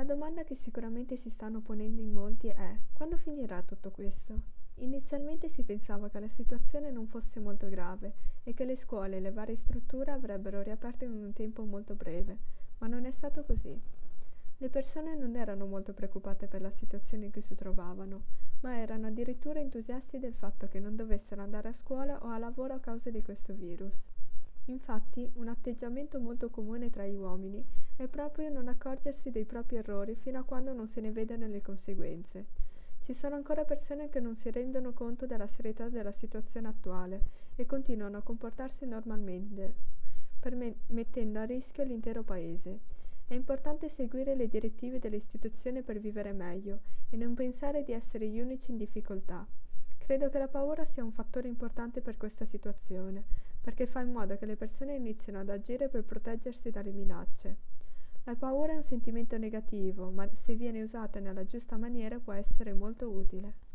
Una domanda che sicuramente si stanno ponendo in molti è: quando finirà tutto questo? Inizialmente si pensava che la situazione non fosse molto grave e che le scuole e le varie strutture avrebbero riaperto in un tempo molto breve, ma non è stato così. Le persone non erano molto preoccupate per la situazione in cui si trovavano, ma erano addirittura entusiasti del fatto che non dovessero andare a scuola o a lavoro a causa di questo virus. Infatti, un atteggiamento molto comune tra gli uomini è proprio non accorgersi dei propri errori fino a quando non se ne vedono le conseguenze. Ci sono ancora persone che non si rendono conto della serietà della situazione attuale e continuano a comportarsi normalmente, mettendo a rischio l'intero paese. È importante seguire le direttive dell'istituzione per vivere meglio e non pensare di essere gli unici in difficoltà. Credo che la paura sia un fattore importante per questa situazione, perché fa in modo che le persone iniziano ad agire per proteggersi dalle minacce. La paura è un sentimento negativo, ma se viene usata nella giusta maniera può essere molto utile.